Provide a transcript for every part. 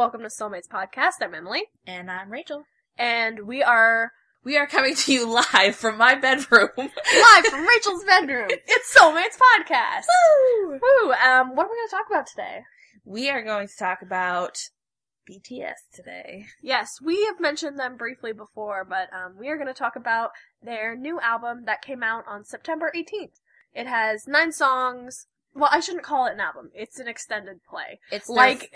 Hello, welcome to Soulmates Podcast. I'm Emily. And I'm Rachel. And we are coming to you live from my bedroom. Live from Rachel's bedroom. It's Soulmates Podcast. Woo! Woo! What are we going to talk about today? We are going to talk about BTS today. Yes, we have mentioned them briefly before, but we are going to talk about their new album that came out on September 18th. It has 9 songs. Well, I shouldn't call it an album. It's an extended play. It's like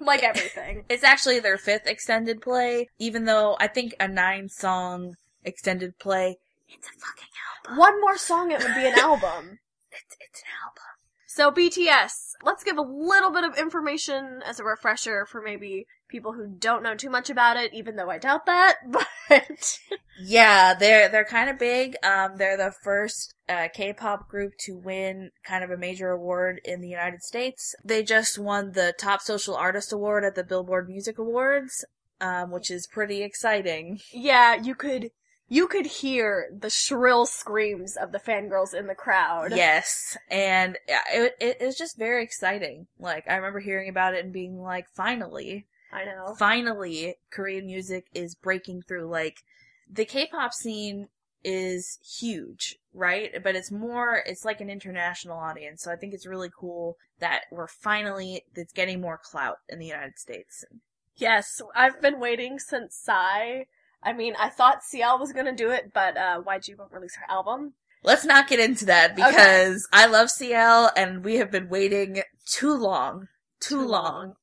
like everything. It's actually their 5th extended play, even though I think a 9-song extended play, it's a fucking album. One more song, it would be an album. It's an album. So BTS, let's give a little bit of information as a refresher for maybe people who don't know too much about it, even though I doubt that, but... Yeah, they're kind of big. They're the first K-pop group to win kind of a major award in the United States. They just won the Top Social Artist Award at the Billboard Music Awards, which is pretty exciting. Yeah, you could hear the shrill screams of the fangirls in the crowd. Yes, and it was just very exciting. Like, I remember hearing about it and being like, finally. I know. Finally, Korean music is breaking through. Like, the K-pop scene is huge, right? But it's like an international audience, so I think it's really cool that it's getting more clout in the United States. Yes, I've been waiting since Psy... I mean, I thought CL was going to do it, but YG won't release her album. Let's not get into that, because okay. I love CL, and we have been waiting too long. Too long.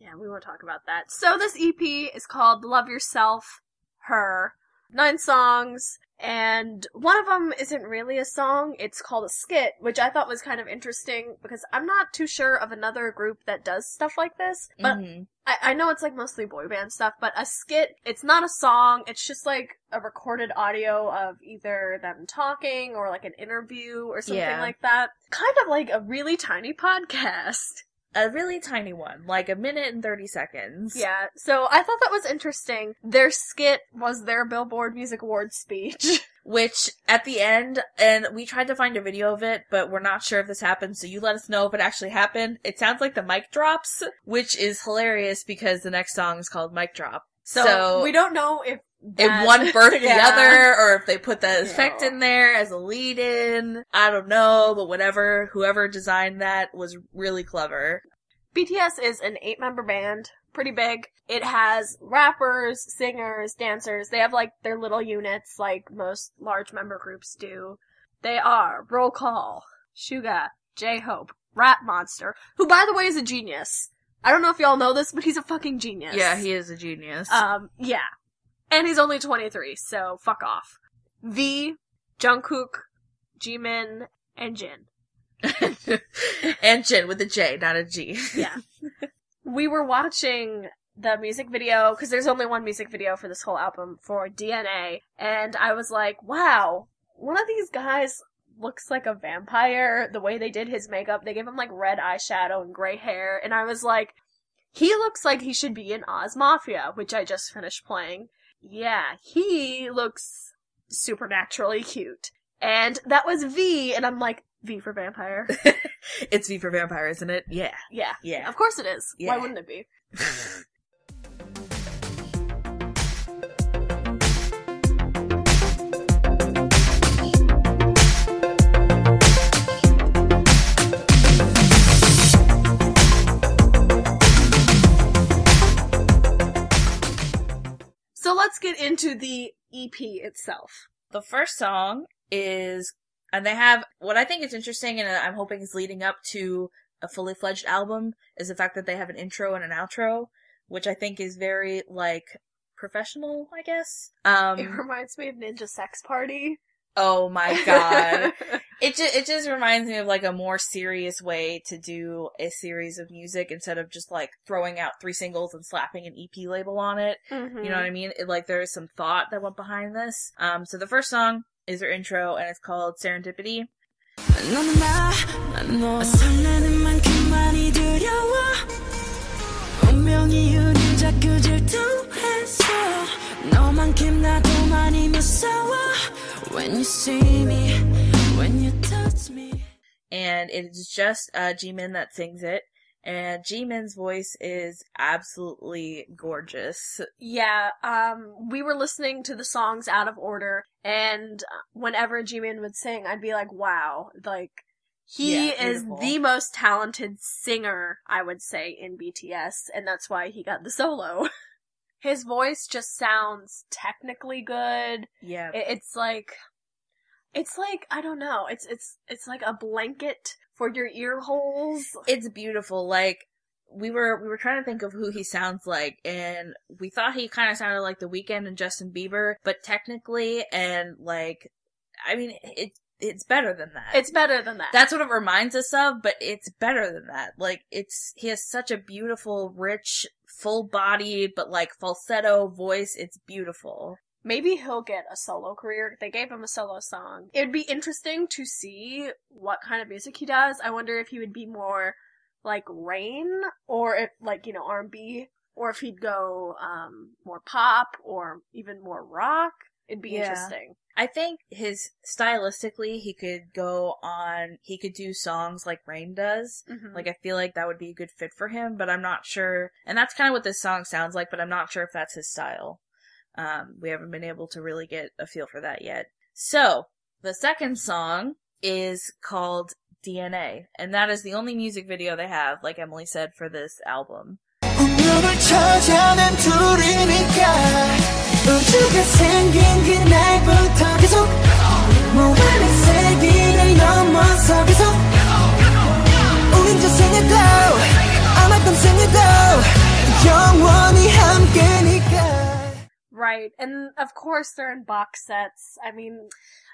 Yeah, we won't talk about that. So this EP is called Love Yourself, Her. 9 songs, and one of them isn't really a song. It's called a skit, which I thought was kind of interesting, because I'm not too sure of another group that does stuff like this, but... Mm-hmm. I know it's, like, mostly boy band stuff, but a skit, it's not a song, it's just, like, a recorded audio of either them talking or, like, an interview or something like that. Kind of like a really tiny podcast. A really tiny one, like a minute and 30 seconds. Yeah, so I thought that was interesting. Their skit was their Billboard Music Awards speech. Which, at the end, and we tried to find a video of it, but we're not sure if this happened, so you let us know if it actually happened. It sounds like the mic drops, which is hilarious because the next song is called Mic Drop. So we don't know if one birthed the other, or if they put that effect in there as a lead-in. I don't know, but whatever. Whoever designed that was really clever. BTS is an 8-member band. Pretty big. It has rappers, singers, dancers. They have, like, their little units like most large member groups do. They are Roll Call, Suga, J-Hope, Rap Monster, who, by the way, is a genius. I don't know if y'all know this, but he's a fucking genius. Yeah, he is a genius. Yeah. And he's only 23, so fuck off. V, Jungkook, Jimin, and Jin. And Jin with a J, not a G. Yeah. We were watching the music video, because there's only one music video for this whole album, for DNA, and I was like, wow, one of these guys looks like a vampire, the way they did his makeup. They gave him, like, red eyeshadow and gray hair, and I was like, he looks like he should be in Oz Mafia, which I just finished playing. Yeah, he looks supernaturally cute. And that was V, and I'm like, V for vampire. It's V for vampire, isn't it? Yeah. Yeah. Yeah. Of course it is. Yeah. Why wouldn't it be? So let's get into the EP itself. The first song is... And they have, what I think is interesting, and I'm hoping is leading up to a fully fledged album, is the fact that they have an intro and an outro, which I think is very, like, professional, I guess. It reminds me of Ninja Sex Party. Oh my god. It just reminds me of, like, a more serious way to do a series of music instead of just, like, throwing out 3 singles and slapping an EP label on it. Mm-hmm. You know what I mean? There is some thought that went behind this. So the first song is their intro, and it's called Serendipity. And it is just Jimin that sings it, And Jimin's voice is absolutely gorgeous. Yeah, we were listening to the songs out of order, and whenever Jimin would sing, I'd be like, wow, like, he is the most talented singer, I would say, in BTS, and that's why he got the solo. His voice just sounds technically good. Yeah. It's like, I don't know, it's like a blanket for your ear holes. It's beautiful. Like, we were trying to think of who he sounds like, and we thought he kind of sounded like The Weeknd and Justin Bieber, but technically, and like, I mean, it's better than that. It's better than that. That's what it reminds us of, but it's better than that. Like, he has such a beautiful, rich, full-bodied, but like, falsetto voice. It's beautiful. Maybe he'll get a solo career. They gave him a solo song. It'd be interesting to see what kind of music he does. I wonder if he would be more like Rain, or if, like, you know, R&B, or if he'd go more pop or even more rock. It'd be interesting. I think stylistically, he could do songs like Rain does. Mm-hmm. Like, I feel like that would be a good fit for him, but I'm not sure. And that's kind of what this song sounds like, but I'm not sure if that's his style. We haven't been able to really get a feel for that yet. So, the second song is called DNA, and that is the only music video they have, like Emily said, for this album. Right, and of course they're in box sets. I mean,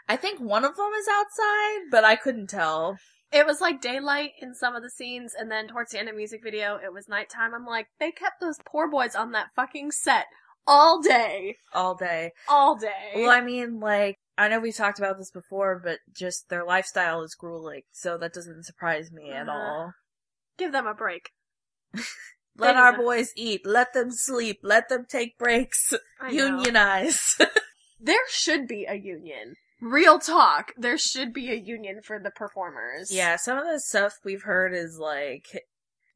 I think one of them is outside, but I couldn't tell. It was like daylight in some of the scenes, and then towards the end of the music video, it was nighttime. I'm like, they kept those poor boys on that fucking set all day. All day. All day. Well, I mean, like, I know we've talked about this before, but just their lifestyle is grueling, so that doesn't surprise me at all. Give them a break. Let our boys eat. Let them sleep. Let them take breaks. Unionize. There should be a union. Real talk. There should be a union for the performers. Yeah, some of the stuff we've heard is, like,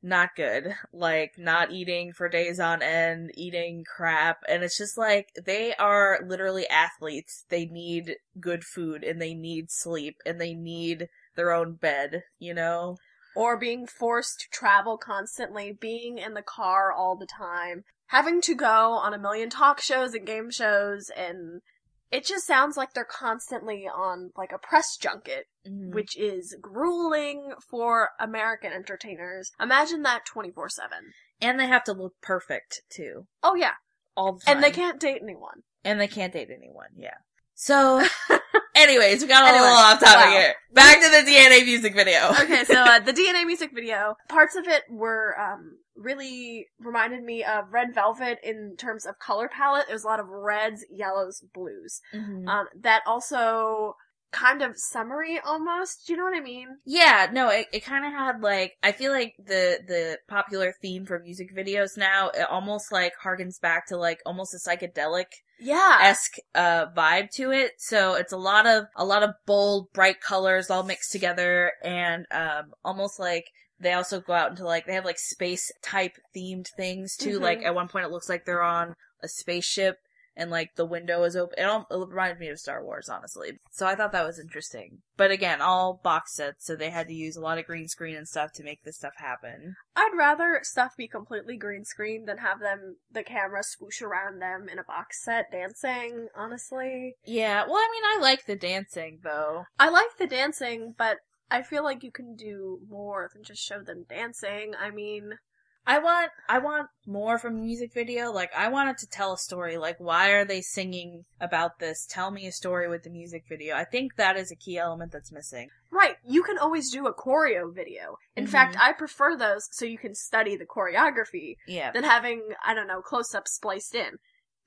not good. Like, not eating for days on end, eating crap. And it's just like, they are literally athletes. They need good food, and they need sleep, and they need their own bed, you know? Or being forced to travel constantly, being in the car all the time, having to go on a million talk shows and game shows, and it just sounds like they're constantly on, like, a press junket, which is grueling for American entertainers. Imagine that 24/7. And they have to look perfect, too. Oh, yeah. All the time. And they can't date anyone. Yeah. So, anyways, we got a little off topic here. Back to the DNA music video. Okay, so the DNA music video, parts of it were really reminded me of Red Velvet in terms of color palette. It was a lot of reds, yellows, blues. Mm-hmm. That also kind of summery almost, do you know what I mean? Yeah, no, it kind of had, like, I feel like the popular theme for music videos now, it almost, like, harkens back to, like, almost a psychedelic-esque vibe to it. So it's a lot of bold, bright colors all mixed together, and almost like they also go out into, like, they have, like, space-type themed things too. Mm-hmm. Like, at one point it looks like they're on a spaceship, and, like, the window is open. It reminded me of Star Wars, honestly. So I thought that was interesting. But again, all box sets, so they had to use a lot of green screen and stuff to make this stuff happen. I'd rather stuff be completely green screen than have the camera swoosh around them in a box set dancing, honestly. Yeah, well, I mean, I like the dancing, though. I like the dancing, but I feel like you can do more than just show them dancing. I mean, I want more from a music video. Like, I want it to tell a story. Like, why are they singing about this? Tell me a story with the music video. I think that is a key element that's missing. Right. You can always do a choreo video. In fact, I prefer those so you can study the choreography than having, I don't know, close-ups spliced in.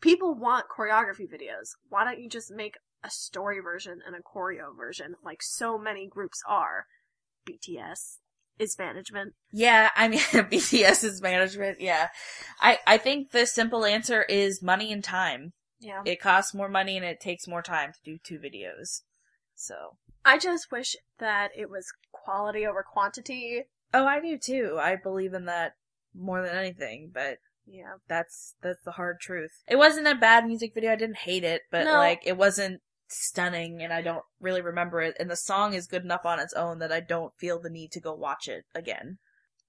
People want choreography videos. Why don't you just make a story version and a choreo version, like so many groups are? BTS. Is management. Yeah, I mean, BTS is management, yeah. I think the simple answer is money and time. Yeah. It costs more money and it takes more time to do two videos. So. I just wish that it was quality over quantity, Oh, I do too. I believe in that more than anything, but yeah, that's the hard truth. It wasn't a bad music video. I didn't hate it, but no. Like, it wasn't stunning, and I don't really remember it, and the song is good enough on its own that I don't feel the need to go watch it again.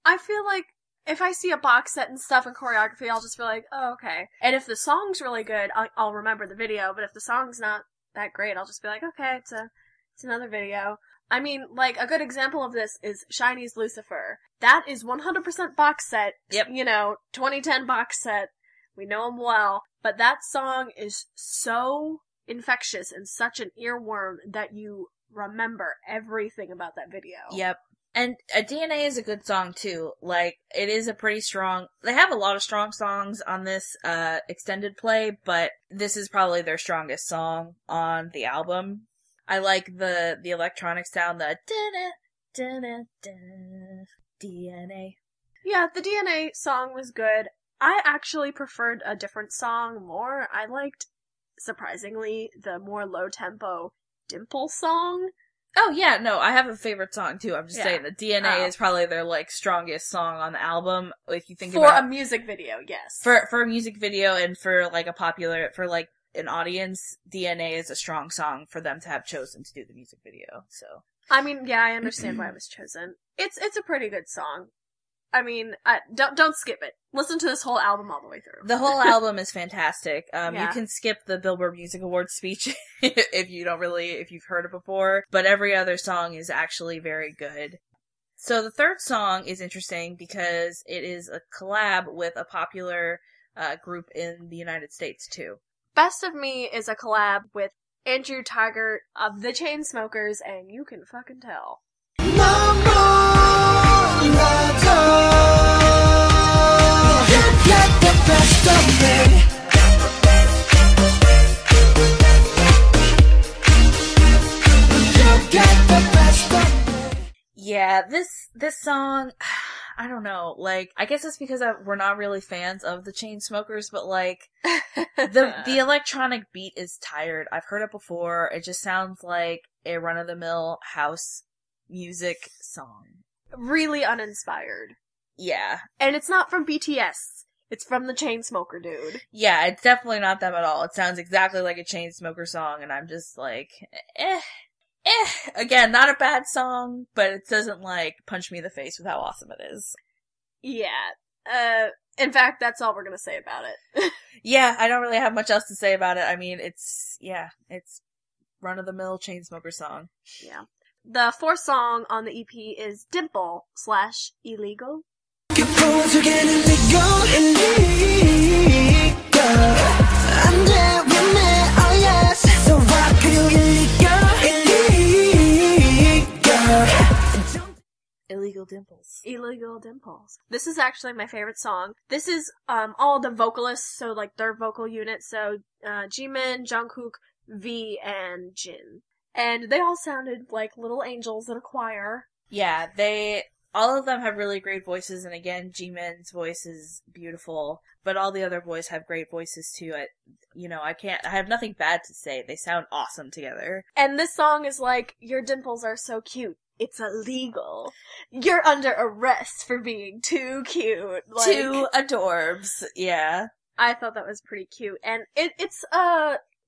I feel like if I see a box set and stuff and choreography, I'll just be like, oh, okay. And if the song's really good, I'll remember the video, but if the song's not that great, I'll just be like, okay, it's another video. I mean, like, a good example of this is Shinee's Lucifer. That is 100% box set. Yep. You know, 2010 box set. We know him well. But that song is so infectious and such an earworm that you remember everything about that video. Yep. And DNA is a good song, too. Like, it is a pretty strong... They have a lot of strong songs on this extended play, but this is probably their strongest song on the album. I like the electronic sound, the DNA. Yeah, the DNA song was good. I actually preferred a different song more. I liked, surprisingly, the more low-tempo Dimple song. Oh, yeah, no, I have a favorite song, too. I'm just saying that DNA is probably their, like, strongest song on the album, if you think about... For a music video, yes. For a music video and for, like, a popular... For, like, an audience, DNA is a strong song for them to have chosen to do the music video, so... I mean, yeah, I understand why it was chosen. It's a pretty good song. I mean, don't skip it. Listen to this whole album all the way through. The whole album is fantastic. Yeah. You can skip the Billboard Music Awards speech if you've heard it before. But every other song is actually very good. So the third song is interesting because it is a collab with a popular group in the United States, too. Best of Me is a collab with Andrew Tiger of the Chainsmokers, and you can fucking tell. Yeah, this song, I don't know, like, I guess it's because we're not really fans of the Chainsmokers, but, like, the electronic beat is tired. I've heard it before. It just sounds like a run-of-the-mill house music song. Really uninspired. Yeah. And it's not from BTS. It's from the Chainsmoker dude. Yeah, it's definitely not them at all. It sounds exactly like a Chainsmoker song, and I'm just like, eh. Again, not a bad song, but it doesn't, like, punch me in the face with how awesome it is. Yeah. In fact, that's all we're gonna say about it. Yeah, I don't really have much else to say about it. I mean, it's run-of-the-mill Chainsmoker song. Yeah. The fourth song on the EP is Dimple / Illegal. Illegal Dimples. Illegal Dimples. This is actually my favorite song. This is all the vocalists, so like their vocal unit, so Jimin, Jungkook, V, and Jin. And they all sounded like little angels in a choir. Yeah, all of them have really great voices, and again, Jimin's voice is beautiful, but all the other boys have great voices too. I have nothing bad to say. They sound awesome together. And this song is like, your dimples are so cute. It's illegal. You're under arrest for being too cute. Like, too adorbs, yeah. I thought that was pretty cute, and it's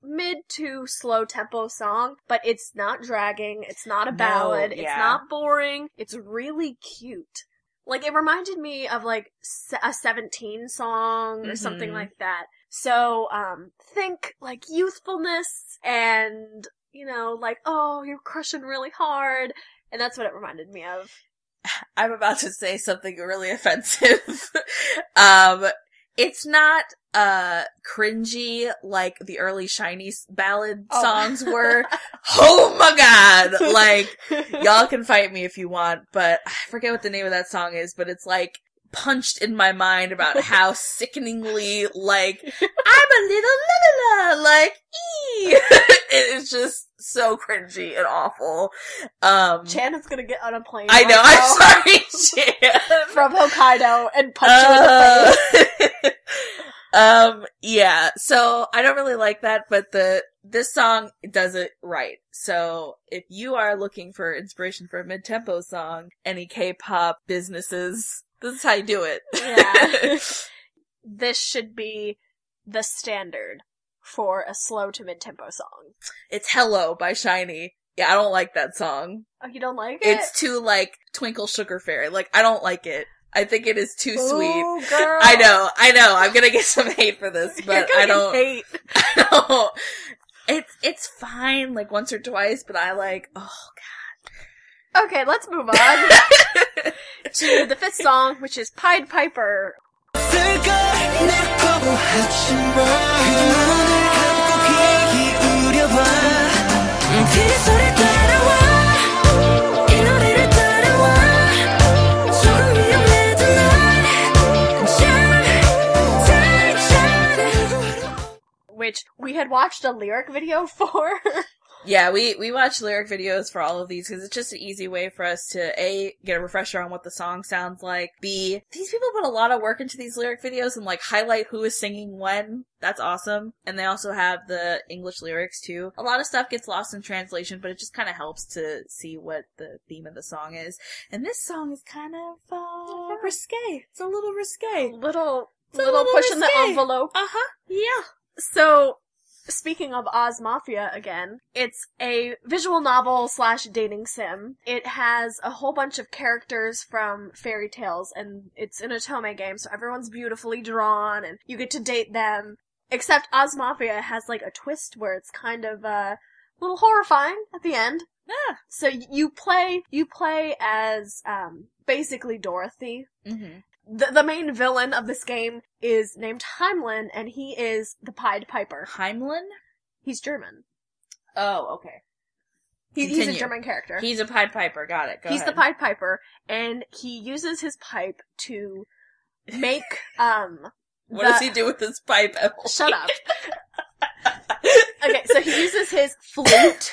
mid to slow tempo song, but it's not dragging, it's not a ballad, it's not boring, it's really cute. Like, it reminded me of, like, a 17 song or something like that. So, think, like, youthfulness and, you know, like, oh, you're crushing really hard, and that's what it reminded me of. I'm about to say something really offensive. It's not cringy like the early Shinee ballad songs were. Oh my god! Like, y'all can fight me if you want, but I forget what the name of that song is, but it's like punched in my mind about how sickeningly, like, I'm a little la la la, like, ee! It is just so cringy and awful. Chan is gonna get on a plane. I know, I'm sorry, Chan! From Hokkaido and punch you in the face. Yeah, so I don't really like that, but this song does it right. So if you are looking for inspiration for a mid-tempo song, any K-pop businesses, this is how you do it. Yeah. This should be the standard for a slow to mid-tempo song. It's Hello by Shinee. Yeah, I don't like that song. Oh, you don't like it? It's too, like, Twinkle Sugar Fairy. Like, I don't like it. I think it is too sweet. Girl. I know. I'm gonna get some hate for this, but I don't. It's fine, like, once or twice, but I like, oh god. Okay, let's move on to the fifth song, which is Pied Piper. Which we had watched a lyric video for. Yeah, we watch lyric videos for all of these because it's just an easy way for us to, A, get a refresher on what the song sounds like, B, these people put a lot of work into these lyric videos and, like, highlight who is singing when. That's awesome. And they also have the English lyrics, too. A lot of stuff gets lost in translation, but it just kind of helps to see what the theme of the song is. And this song is kind of, risque. It's a little risque. A little pushing the envelope. Uh-huh. Yeah. So, speaking of Oz Mafia again, it's a visual novel / dating sim. It has a whole bunch of characters from fairy tales, and it's an otome game, so everyone's beautifully drawn, and you get to date them. Except Oz Mafia has, like, a twist where it's kind of, a little horrifying at the end. Yeah. So you play as, basically Dorothy. Mm-hmm. The main villain of this game is named Heimlin, and he is the Pied Piper. Heimlin? He's German. Oh, okay. He's a German character. He's a Pied Piper, got it. Go ahead. The Pied Piper, and he uses his pipe to make, What does he do with his pipe, Emily? Shut up. Okay, so he uses his flute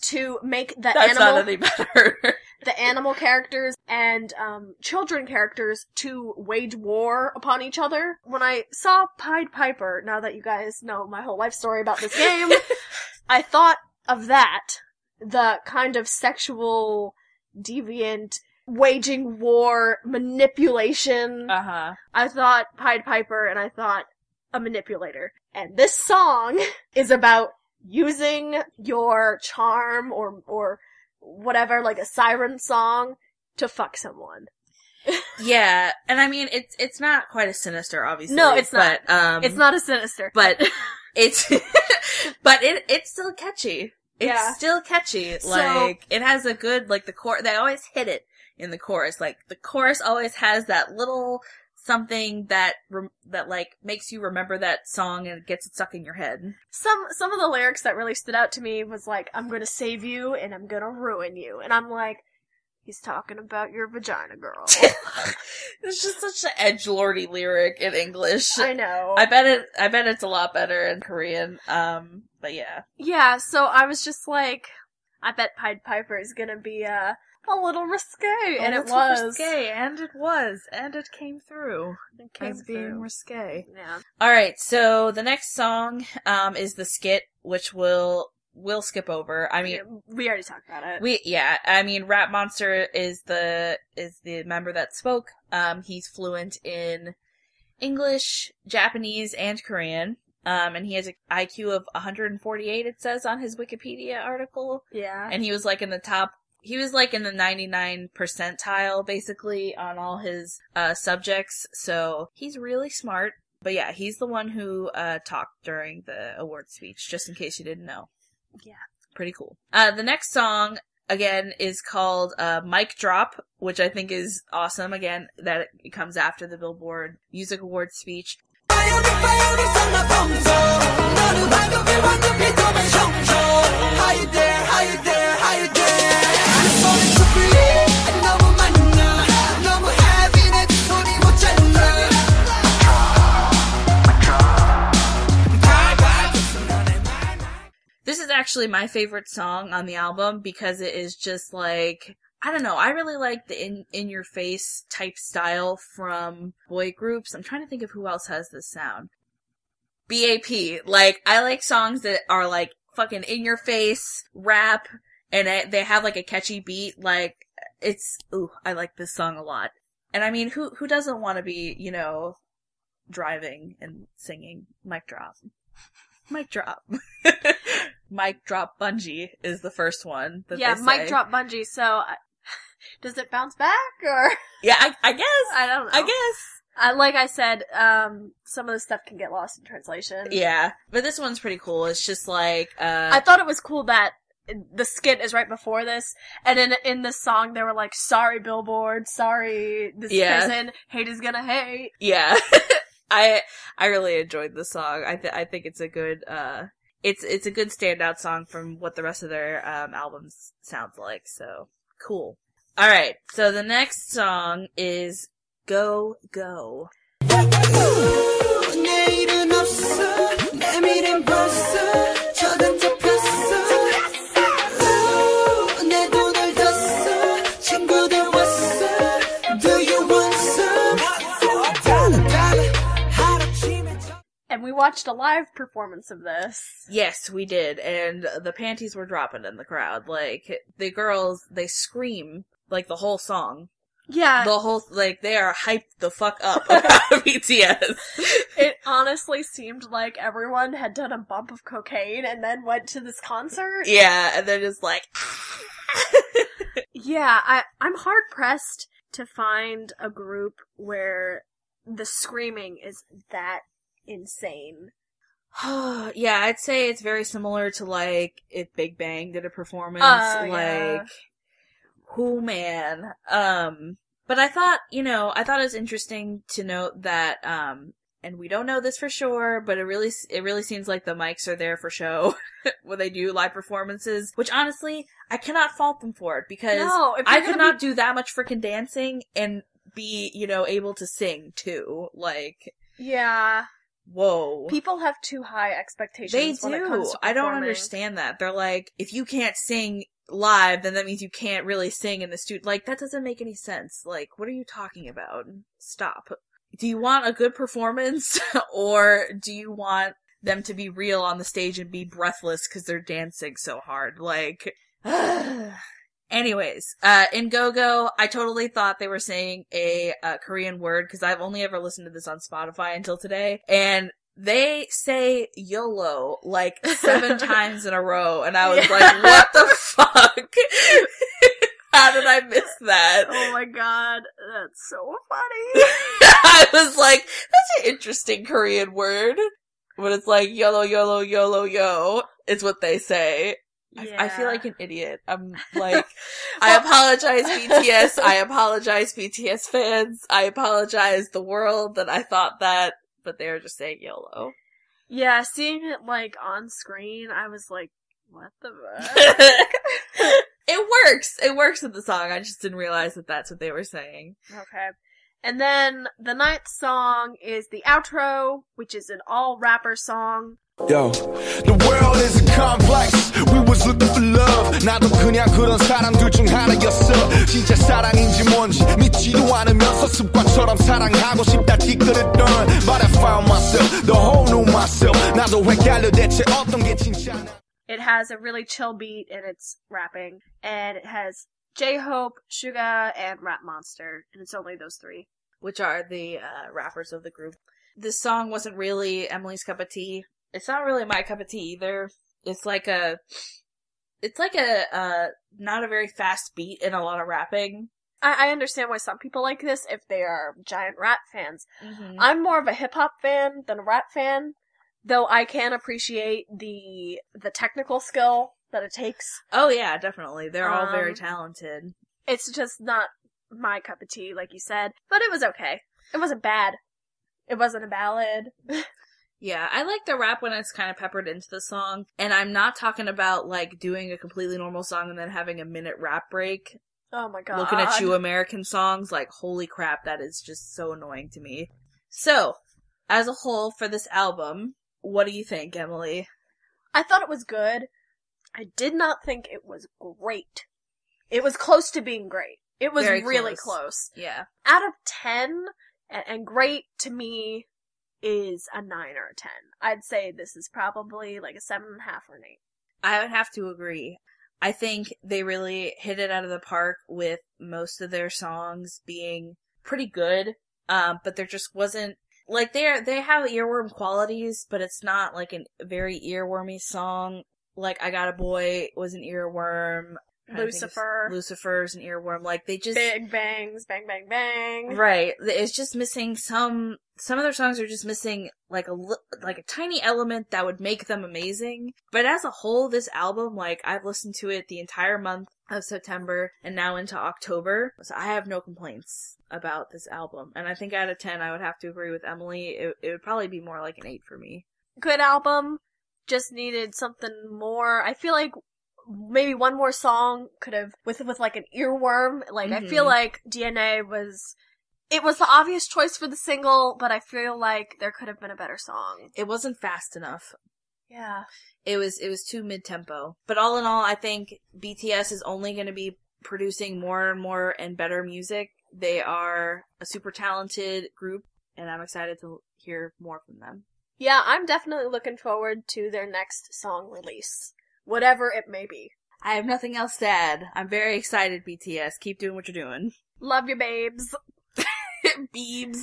to make the That's not any better. The animal characters and children characters to wage war upon each other. When I saw Pied Piper, now that you guys know my whole life story about this game, I thought of that, the kind of sexual, deviant, waging war, manipulation. Uh-huh. I thought Pied Piper and I thought a manipulator. And this song is about using your charm or whatever, like a siren song, to fuck someone. Yeah, and I mean, it's not quite as sinister, obviously. No, it's not. But, it's not as sinister. But it's still catchy. It's still catchy. Like, so, it has a good, like, the chorus, they always hit it in the chorus. Like, the chorus always has that little something that, like, makes you remember that song and gets it stuck in your head. Some of the lyrics that really stood out to me was, like, I'm gonna save you and I'm gonna ruin you. And I'm like, he's talking about your vagina, girl. It's just such an edgelordy lyric in English. I know. I bet it's a lot better in Korean, but yeah. Yeah, so I was just like, I bet Pied Piper is gonna be, a little risque, and it was. And it came through. It came as being risque. Yeah. Alright, so the next song, is the skit, which we'll skip over. I mean, we already talked about it. Rap Monster is the member that spoke. He's fluent in English, Japanese, and Korean. And he has an IQ of 148, it says on his Wikipedia article. Yeah. And he was, like, in the top. He was, like, in the 99 percentile, basically, on all his subjects, so he's really smart. But yeah, he's the one who talked during the award speech, just in case you didn't know. Yeah. Pretty cool. The next song, again, is called Mic Drop, which I think is awesome, again, that it comes after the Billboard Music Awards speech. This is actually my favorite song on the album because it is just like, I don't know, I really like the in-your-face type style from boy groups. I'm trying to think of who else has this sound. BAP. Like, I like songs that are, like, fucking in-your-face rap, and they have, like, a catchy beat. Like, it's... Ooh, I like this song a lot. And, I mean, who doesn't want to be, you know, driving and singing? Mic Drop. Mic Drop. Mic Drop Bungee is the first one that they say. Yeah, Mic Drop Bungee, so... Does it bounce back, or...? Yeah, I guess. I don't know. I guess. Like I said, some of the stuff can get lost in translation. Yeah. But this one's pretty cool. It's just like, I thought it was cool that the skit is right before this, and in the song they were like, sorry Billboard, sorry this prison, hate is gonna hate. Yeah. I really enjoyed the song. I think it's a good, it's a good standout song from what the rest of their, albums sounds like, so, cool. Alright, so the next song is Go Go. And we watched a live performance of this. Yes, we did. And the panties were dropping in the crowd. Like, the girls, they scream. Like, the whole song. Yeah. The whole, like, they are hyped the fuck up about BTS. It honestly seemed like everyone had done a bump of cocaine and then went to this concert. Yeah, and they're just like... Yeah, I'm hard-pressed to find a group where the screaming is that insane. Yeah, I'd say it's very similar to, like, if Big Bang did a performance. Yeah. Oh, man. But I thought, you know, it was interesting to note that, and we don't know this for sure, but it really seems like the mics are there for show when they do live performances, which honestly, I cannot fault them for it, because I could not do that much freaking dancing and be, you know, able to sing, too. Like... Yeah. Whoa. People have too high expectations when it comes to performing. I don't understand that. They're like, if you can't sing... live, then that means you can't really sing in the studio. Like, that doesn't make any sense. Like, what are you talking about? Stop. Do you want a good performance, or do you want them to be real on the stage and be breathless because they're dancing so hard? Like, anyways, in Go Go, I totally thought they were saying a Korean word, because I've only ever listened to this on Spotify until today, and they say YOLO, like, 7 times in a row, and I was like, what the fuck? How did I miss that? Oh my god, that's so funny. I was like, that's an interesting Korean word. But it's like, YOLO, YOLO, YOLO, yo, is what they say. Yeah. I feel like an idiot. I'm like, I apologize, BTS. I apologize, BTS fans. I apologize, the world, that I thought that. But they were just saying YOLO. Yeah, seeing it, like, on screen, I was like, what the fuck? It works! It works with the song. I just didn't realize that that's what they were saying. Okay. And then the ninth song is the outro, which is an all-rapper song. Yo, the world is a complex. We was looking for love. 나도 그냥 그런 사람들 중 하나였어. 진짜 사랑인지 뭔지 믿지도 않으면서 습관처럼 사랑하고 싶다 뒤끌었던. But I found myself, the whole new myself. 나도 헷갈려 대체 어떤 게 진짜. It has a really chill beat and it's rapping. And it has J-Hope, Suga, and Rap Monster. And it's only those three. Which are the rappers of the group. This song wasn't really Emily's cup of tea. It's not really my cup of tea either. It's like a not a very fast beat in a lot of rapping. I understand why some people like this if they are giant rap fans. Mm-hmm. I'm more of a hip-hop fan than a rap fan, though I can appreciate the technical skill that it takes. Oh yeah, definitely. They're all very talented. It's just not my cup of tea, like you said. But it was okay. It wasn't bad. It wasn't a ballad. Yeah, I like the rap when it's kind of peppered into the song, and I'm not talking about, like, doing a completely normal song and then having a minute rap break. Oh my god. Looking at you, American songs, like, holy crap, that is just so annoying to me. So, as a whole for this album, what do you think, Emily? I thought it was good. I did not think it was great. It was close to being great. It was really close. Yeah. Out of 10, and great to me... is a 9 or a 10. I'd say this is probably like a 7.5 or an 8. I would have to agree. I think they really hit it out of the park with most of their songs being pretty good, but there just wasn't, like, they have earworm qualities, but it's not like a very earwormy song. Like, I Got a Boy was an earworm. Lucifer's an earworm. Like, they just... Big Bangs, bang, bang, bang. Right. It's just missing some of their songs are just missing, like a tiny element that would make them amazing. But as a whole, this album, like, I've listened to it the entire month of September and now into October. So I have no complaints about this album. And I think out of 10, I would have to agree with Emily. It would probably be more like an 8 for me. Good album. Just needed something more. I feel like maybe one more song could have, with like an earworm, like, mm-hmm. I feel like DNA was the obvious choice for the single, but I feel like there could have been a better song. It wasn't fast enough. Yeah. It was too mid-tempo. But all in all, I think BTS is only going to be producing more and more and better music. They are a super talented group, and I'm excited to hear more from them. Yeah, I'm definitely looking forward to their next song release. Whatever it may be. I have nothing else to add. I'm very excited, BTS. Keep doing what you're doing. Love your babes. Beebs.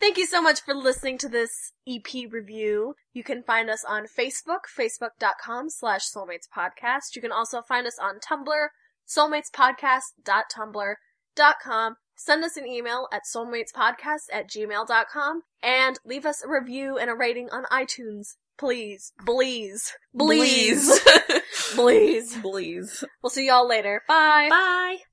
Thank you so much for listening to this EP review. You can find us on Facebook, facebook.com/soulmatespodcast. You can also find us on Tumblr, soulmatespodcast.tumblr.com. Send us an email at soulmatespodcast@gmail.com and leave us a review and a rating on iTunes. Please. We'll see y'all later. Bye.